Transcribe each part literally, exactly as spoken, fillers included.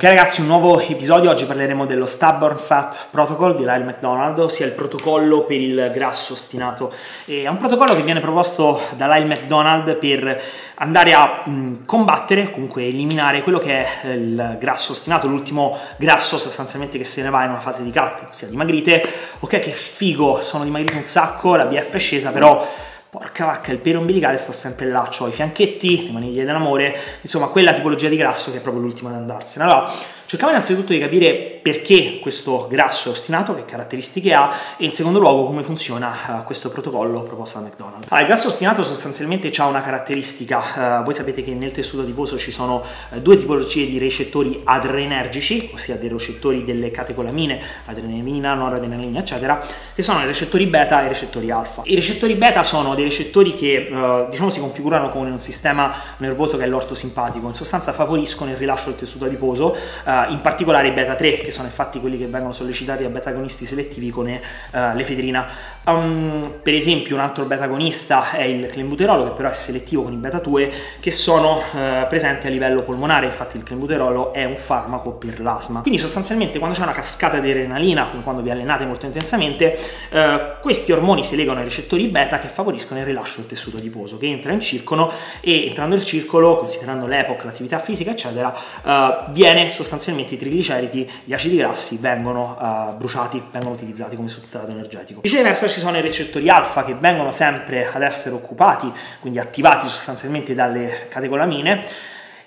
Ok ragazzi, un nuovo episodio. Oggi parleremo dello Stubborn Fat Protocol di Lyle McDonald, ossia il protocollo per il grasso ostinato. È un protocollo che viene proposto da Lyle McDonald per andare a mh, combattere, comunque eliminare quello che è il grasso ostinato, l'ultimo grasso sostanzialmente che se ne va in una fase di cut, ossia dimagrite. Ok, che figo, sono dimagrito un sacco, la B F è scesa, però porca vacca, il pelo ombilicale sta sempre là, cioè i fianchetti, le maniglie dell'amore, insomma quella tipologia di grasso che è proprio l'ultima ad andarsene. Allora, cerchiamo innanzitutto di capire perché questo grasso è ostinato, che caratteristiche ha e in secondo luogo come funziona uh, questo protocollo proposto da McDonald. Allora, il grasso ostinato sostanzialmente ha una caratteristica, uh, voi sapete che nel tessuto adiposo ci sono uh, due tipologie di recettori adrenergici, ossia dei recettori delle catecolamine, adrenalina, noradrenalina eccetera, che sono i recettori beta e i recettori alfa. I recettori beta sono dei recettori che uh, diciamo si configurano con un sistema nervoso che è l'ortosimpatico, in sostanza favoriscono il rilascio del tessuto adiposo, uh, in particolare i beta tre, che sono infatti quelli che vengono sollecitati da beta agonisti selettivi come uh, l'efedrina. Um, per esempio un altro beta agonista è il clenbuterolo, che però è selettivo con i beta due, che sono uh, presenti a livello polmonare. Infatti il clenbuterolo è un farmaco per l'asma. Quindi sostanzialmente quando c'è una cascata di adrenalina, come quando vi allenate molto intensamente, uh, questi ormoni si legano ai recettori beta che favoriscono il rilascio del tessuto adiposo, che entra in circolo e entrando in circolo, considerando l'epoca, l'attività fisica eccetera, uh, viene sostanzialmente i trigliceridi, gli acidi grassi vengono uh, bruciati, vengono utilizzati come substrato energetico. Viceversa ci sono i recettori alfa, che vengono sempre ad essere occupati, quindi attivati sostanzialmente dalle catecolamine.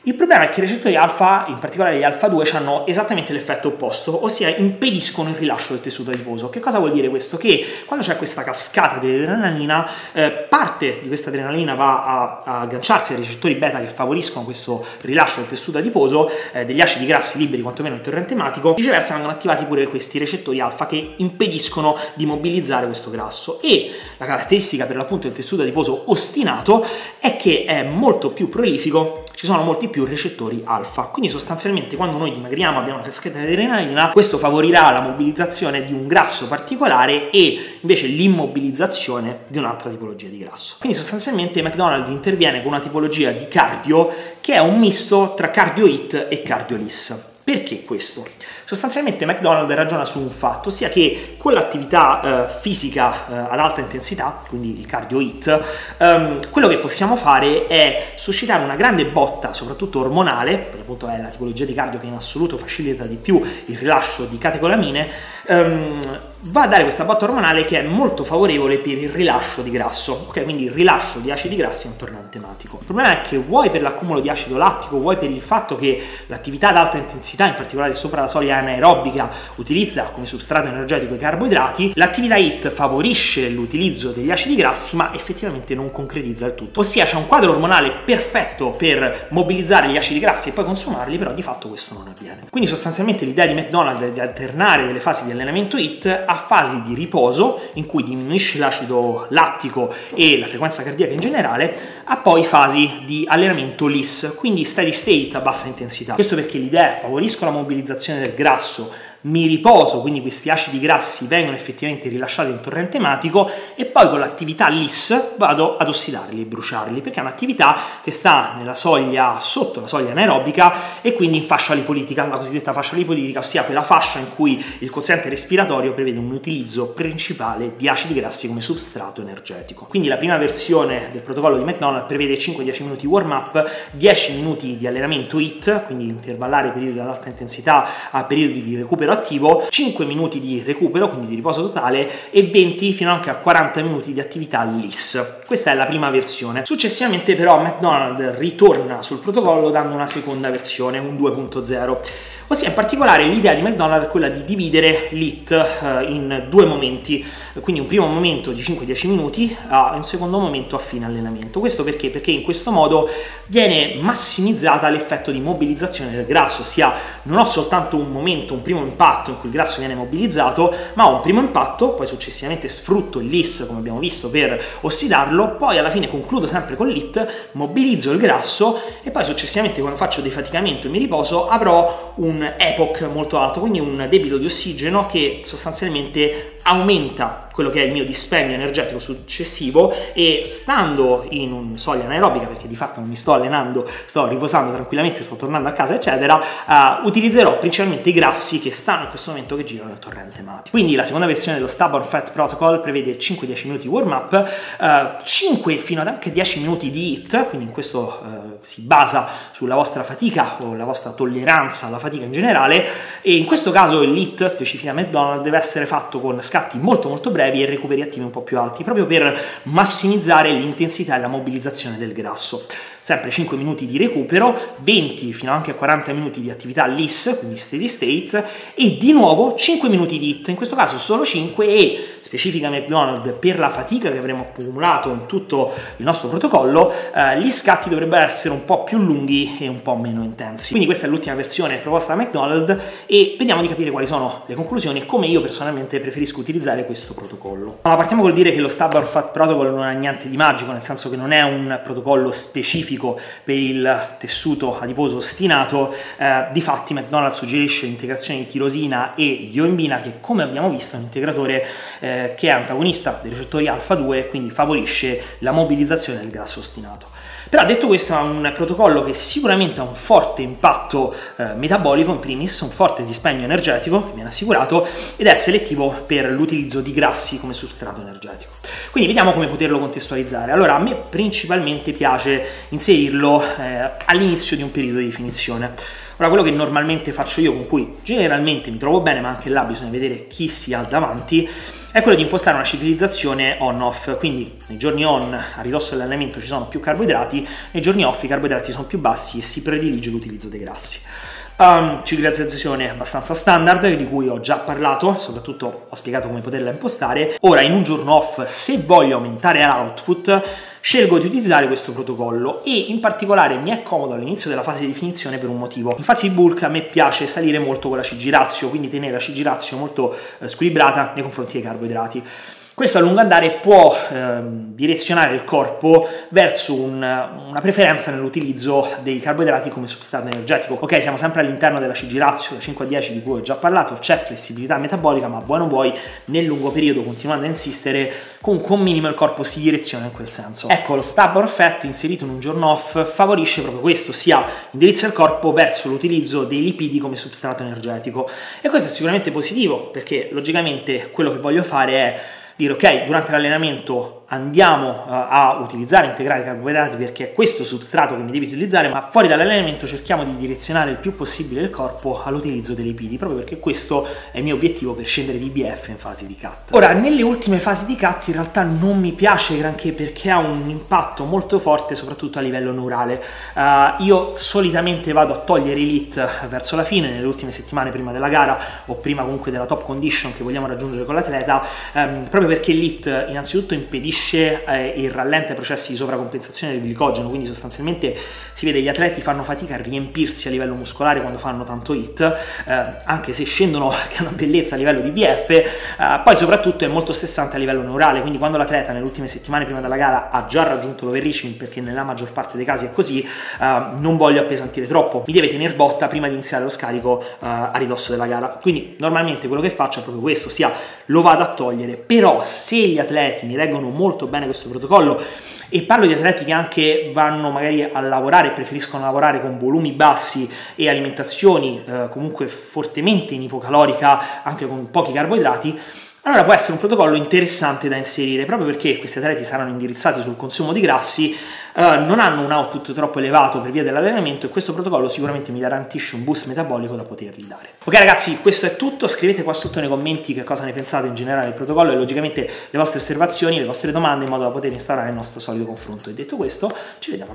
Il problema è che i recettori alfa, in particolare gli alfa due, hanno esattamente l'effetto opposto, ossia impediscono il rilascio del tessuto adiposo. Che cosa vuol dire questo? Che quando c'è questa cascata di adrenalina, eh, parte di questa adrenalina va a, a agganciarsi ai recettori beta che favoriscono questo rilascio del tessuto adiposo, eh, degli acidi grassi liberi quantomeno in torrente ematico. Viceversa vengono attivati pure questi recettori alfa che impediscono di mobilizzare questo grasso. E la caratteristica per l'appunto del tessuto adiposo ostinato è che è molto più prolifico, ci sono molti più recettori alfa, quindi sostanzialmente quando noi dimagriamo abbiamo una cascata di adrenalina, questo favorirà la mobilizzazione di un grasso particolare e invece l'immobilizzazione di un'altra tipologia di grasso. Quindi sostanzialmente McDonald interviene con una tipologia di cardio che è un misto tra cardio HIIT e cardio LISS. Perché questo? Sostanzialmente McDonald ragiona su un fatto, ossia che con l'attività eh, fisica eh, ad alta intensità, quindi il cardio HIIT, ehm, quello che possiamo fare è suscitare una grande botta, soprattutto ormonale, per l'appunto è la tipologia di cardio che in assoluto facilita di più il rilascio di catecolamine, ehm, va a dare questa botta ormonale che è molto favorevole per il rilascio di grasso, ok? Quindi il rilascio di acidi grassi in torrente ematico. Il problema è che vuoi per l'accumulo di acido lattico, vuoi per il fatto che l'attività ad alta intensità, in particolare sopra la soglia anaerobica, utilizza come substrato energetico i carboidrati, l'attività HIIT favorisce l'utilizzo degli acidi grassi ma effettivamente non concretizza il tutto, ossia c'è un quadro ormonale perfetto per mobilizzare gli acidi grassi e poi consumarli, però di fatto questo non avviene. Quindi sostanzialmente l'idea di McDonald è di alternare delle fasi di allenamento HIIT a fasi di riposo in cui diminuisce l'acido lattico e la frequenza cardiaca in generale, a poi fasi di allenamento LISS, quindi steady state a bassa intensità. Questo perché l'idea è favorisco la mobilizzazione del grasso, mi riposo, quindi questi acidi grassi vengono effettivamente rilasciati in torrente ematico e poi con l'attività LISS vado ad ossidarli e bruciarli, perché è un'attività che sta nella soglia, sotto la soglia anaerobica e quindi in fascia lipolitica, la cosiddetta fascia lipolitica, ossia quella fascia in cui il quoziente respiratorio prevede un utilizzo principale di acidi grassi come substrato energetico. Quindi la prima versione del protocollo di McDonald prevede cinque a dieci minuti warm up, dieci minuti di allenamento HIIT, quindi intervallare periodi ad alta intensità a periodi di recupero attivo, cinque minuti di recupero, quindi di riposo totale, e venti fino anche a quaranta minuti di attività LISS. Questa è la prima versione. Successivamente però McDonald ritorna sul protocollo dando una seconda versione, un due punto zero, ossia in particolare l'idea di McDonald è quella di dividere l'HIIT in due momenti, quindi un primo momento di cinque a dieci minuti e un secondo momento a fine allenamento. Questo perché? Perché in questo modo viene massimizzata l'effetto di mobilizzazione del grasso, ossia non ho soltanto un momento, un primo impatto in cui il grasso viene mobilizzato, ma ho un primo impatto, poi successivamente sfrutto il LISS come abbiamo visto per ossidarlo, poi alla fine concludo sempre con l'HIIT, mobilizzo il grasso e poi successivamente quando faccio defaticamento e mi riposo avrò un EPOC molto alto, quindi un debito di ossigeno che sostanzialmente aumenta quello che è il mio dispendio energetico successivo, e stando in un soglia anaerobica, perché di fatto non mi sto allenando, sto riposando tranquillamente, sto tornando a casa eccetera, uh, utilizzerò principalmente i grassi che stanno in questo momento, che girano nel torrente M A T. Quindi la seconda versione dello Stubborn Fat Protocol prevede cinque dieci minuti di warm up, uh, cinque fino ad anche dieci minuti di HIIT, quindi in questo uh, si basa sulla vostra fatica o la vostra tolleranza alla fatica in generale, e in questo caso il HIIT, specifica McDonald, deve essere fatto con scatti molto molto brevi e recuperi attivi un po' più alti, proprio per massimizzare l'intensità e la mobilizzazione del grasso. Sempre cinque minuti di recupero, venti fino anche a quaranta minuti di attività LISS, quindi steady state, e di nuovo cinque minuti di HIIT, in questo caso solo cinque, e specifica McDonald per la fatica che avremo accumulato in tutto il nostro protocollo, eh, gli scatti dovrebbero essere un po' più lunghi e un po' meno intensi. Quindi questa è l'ultima versione proposta da McDonald, e vediamo di capire quali sono le conclusioni e come io personalmente preferisco utilizzare questo protocollo. Allora, partiamo col dire che lo Stubborn Fat Protocol non ha niente di magico, nel senso che non è un protocollo specifico per il tessuto adiposo ostinato. Eh, difatti McDonald suggerisce l'integrazione di tirosina e yohimbina, che come abbiamo visto è un integratore eh, che è antagonista dei recettori alfa due, quindi favorisce la mobilizzazione del grasso ostinato. Però, detto questo, è un protocollo che sicuramente ha un forte impatto eh, metabolico, in primis un forte dispendio energetico che viene assicurato, ed è selettivo per l'utilizzo di grassi come substrato energetico. Quindi vediamo come poterlo contestualizzare. Allora, a me principalmente piace inserirlo eh, all'inizio di un periodo di definizione. Ora, quello che normalmente faccio io, con cui generalmente mi trovo bene, ma anche là bisogna vedere chi si ha davanti, è quello di impostare una ciclizzazione on-off, quindi nei giorni on a ridosso dell'allenamento ci sono più carboidrati, nei giorni off i carboidrati sono più bassi e si predilige l'utilizzo dei grassi. Um, ciclizzazione abbastanza standard, di cui ho già parlato, soprattutto ho spiegato come poterla impostare. Ora, in un giorno off, se voglio aumentare l'output, scelgo di utilizzare questo protocollo, e in particolare mi è comodo all'inizio della fase di definizione per un motivo. In fase di bulk a me piace salire molto con la C G ratio, quindi tenere la C G ratio molto eh, squilibrata nei confronti dei carboidrati. Questo a lungo andare può ehm, direzionare il corpo verso un, una preferenza nell'utilizzo dei carboidrati come substrato energetico. Ok, siamo sempre all'interno della C G ratio, da cinque a dieci, di cui ho già parlato, c'è flessibilità metabolica, ma buono vuoi, nel lungo periodo, continuando a insistere, comunque un minimo il corpo si direziona in quel senso. Ecco, lo Stubborn Fat inserito in un giorno off favorisce proprio questo, ossia indirizza il corpo verso l'utilizzo dei lipidi come substrato energetico. E questo è sicuramente positivo, perché logicamente quello che voglio fare è dire ok, durante l'allenamento andiamo a utilizzare, a integrare i carboidrati perché è questo substrato che mi devi utilizzare, ma fuori dall'allenamento cerchiamo di direzionare il più possibile il corpo all'utilizzo dei lipidi, proprio perché questo è il mio obiettivo per scendere di B F in fase di cut. Ora, nelle ultime fasi di cut in realtà non mi piace granché, perché ha un impatto molto forte soprattutto a livello neurale. Uh, io solitamente vado a togliere i HIIT verso la fine, nelle ultime settimane prima della gara o prima comunque della top condition che vogliamo raggiungere con l'atleta, um, proprio perché l'HIIT innanzitutto impedisce e rallenta i processi di sovracompensazione del glicogeno, quindi sostanzialmente si vede gli atleti fanno fatica a riempirsi a livello muscolare quando fanno tanto HIIT, eh, anche se scendono che è una bellezza a livello di B F, eh, poi soprattutto è molto stressante a livello neurale, quindi quando l'atleta nelle ultime settimane prima della gara ha già raggiunto l'overreaching, perché nella maggior parte dei casi è così, eh, non voglio appesantire troppo, mi deve tenere botta prima di iniziare lo scarico eh, a ridosso della gara, quindi normalmente quello che faccio è proprio questo, ossia lo vado a togliere. Però se gli atleti mi reggono molto bene questo protocollo, e parlo di atleti che anche vanno magari a lavorare, preferiscono lavorare con volumi bassi e alimentazioni eh, comunque fortemente in ipocalorica, anche con pochi carboidrati, allora può essere un protocollo interessante da inserire, proprio perché questi atleti saranno indirizzati sul consumo di grassi, eh, non hanno un output troppo elevato per via dell'allenamento, e questo protocollo sicuramente mi garantisce un boost metabolico da potergli dare. Ok ragazzi, questo è tutto, scrivete qua sotto nei commenti che cosa ne pensate in generale del protocollo, e logicamente le vostre osservazioni, le vostre domande, in modo da poter instaurare il nostro solido confronto. E detto questo, ci vediamo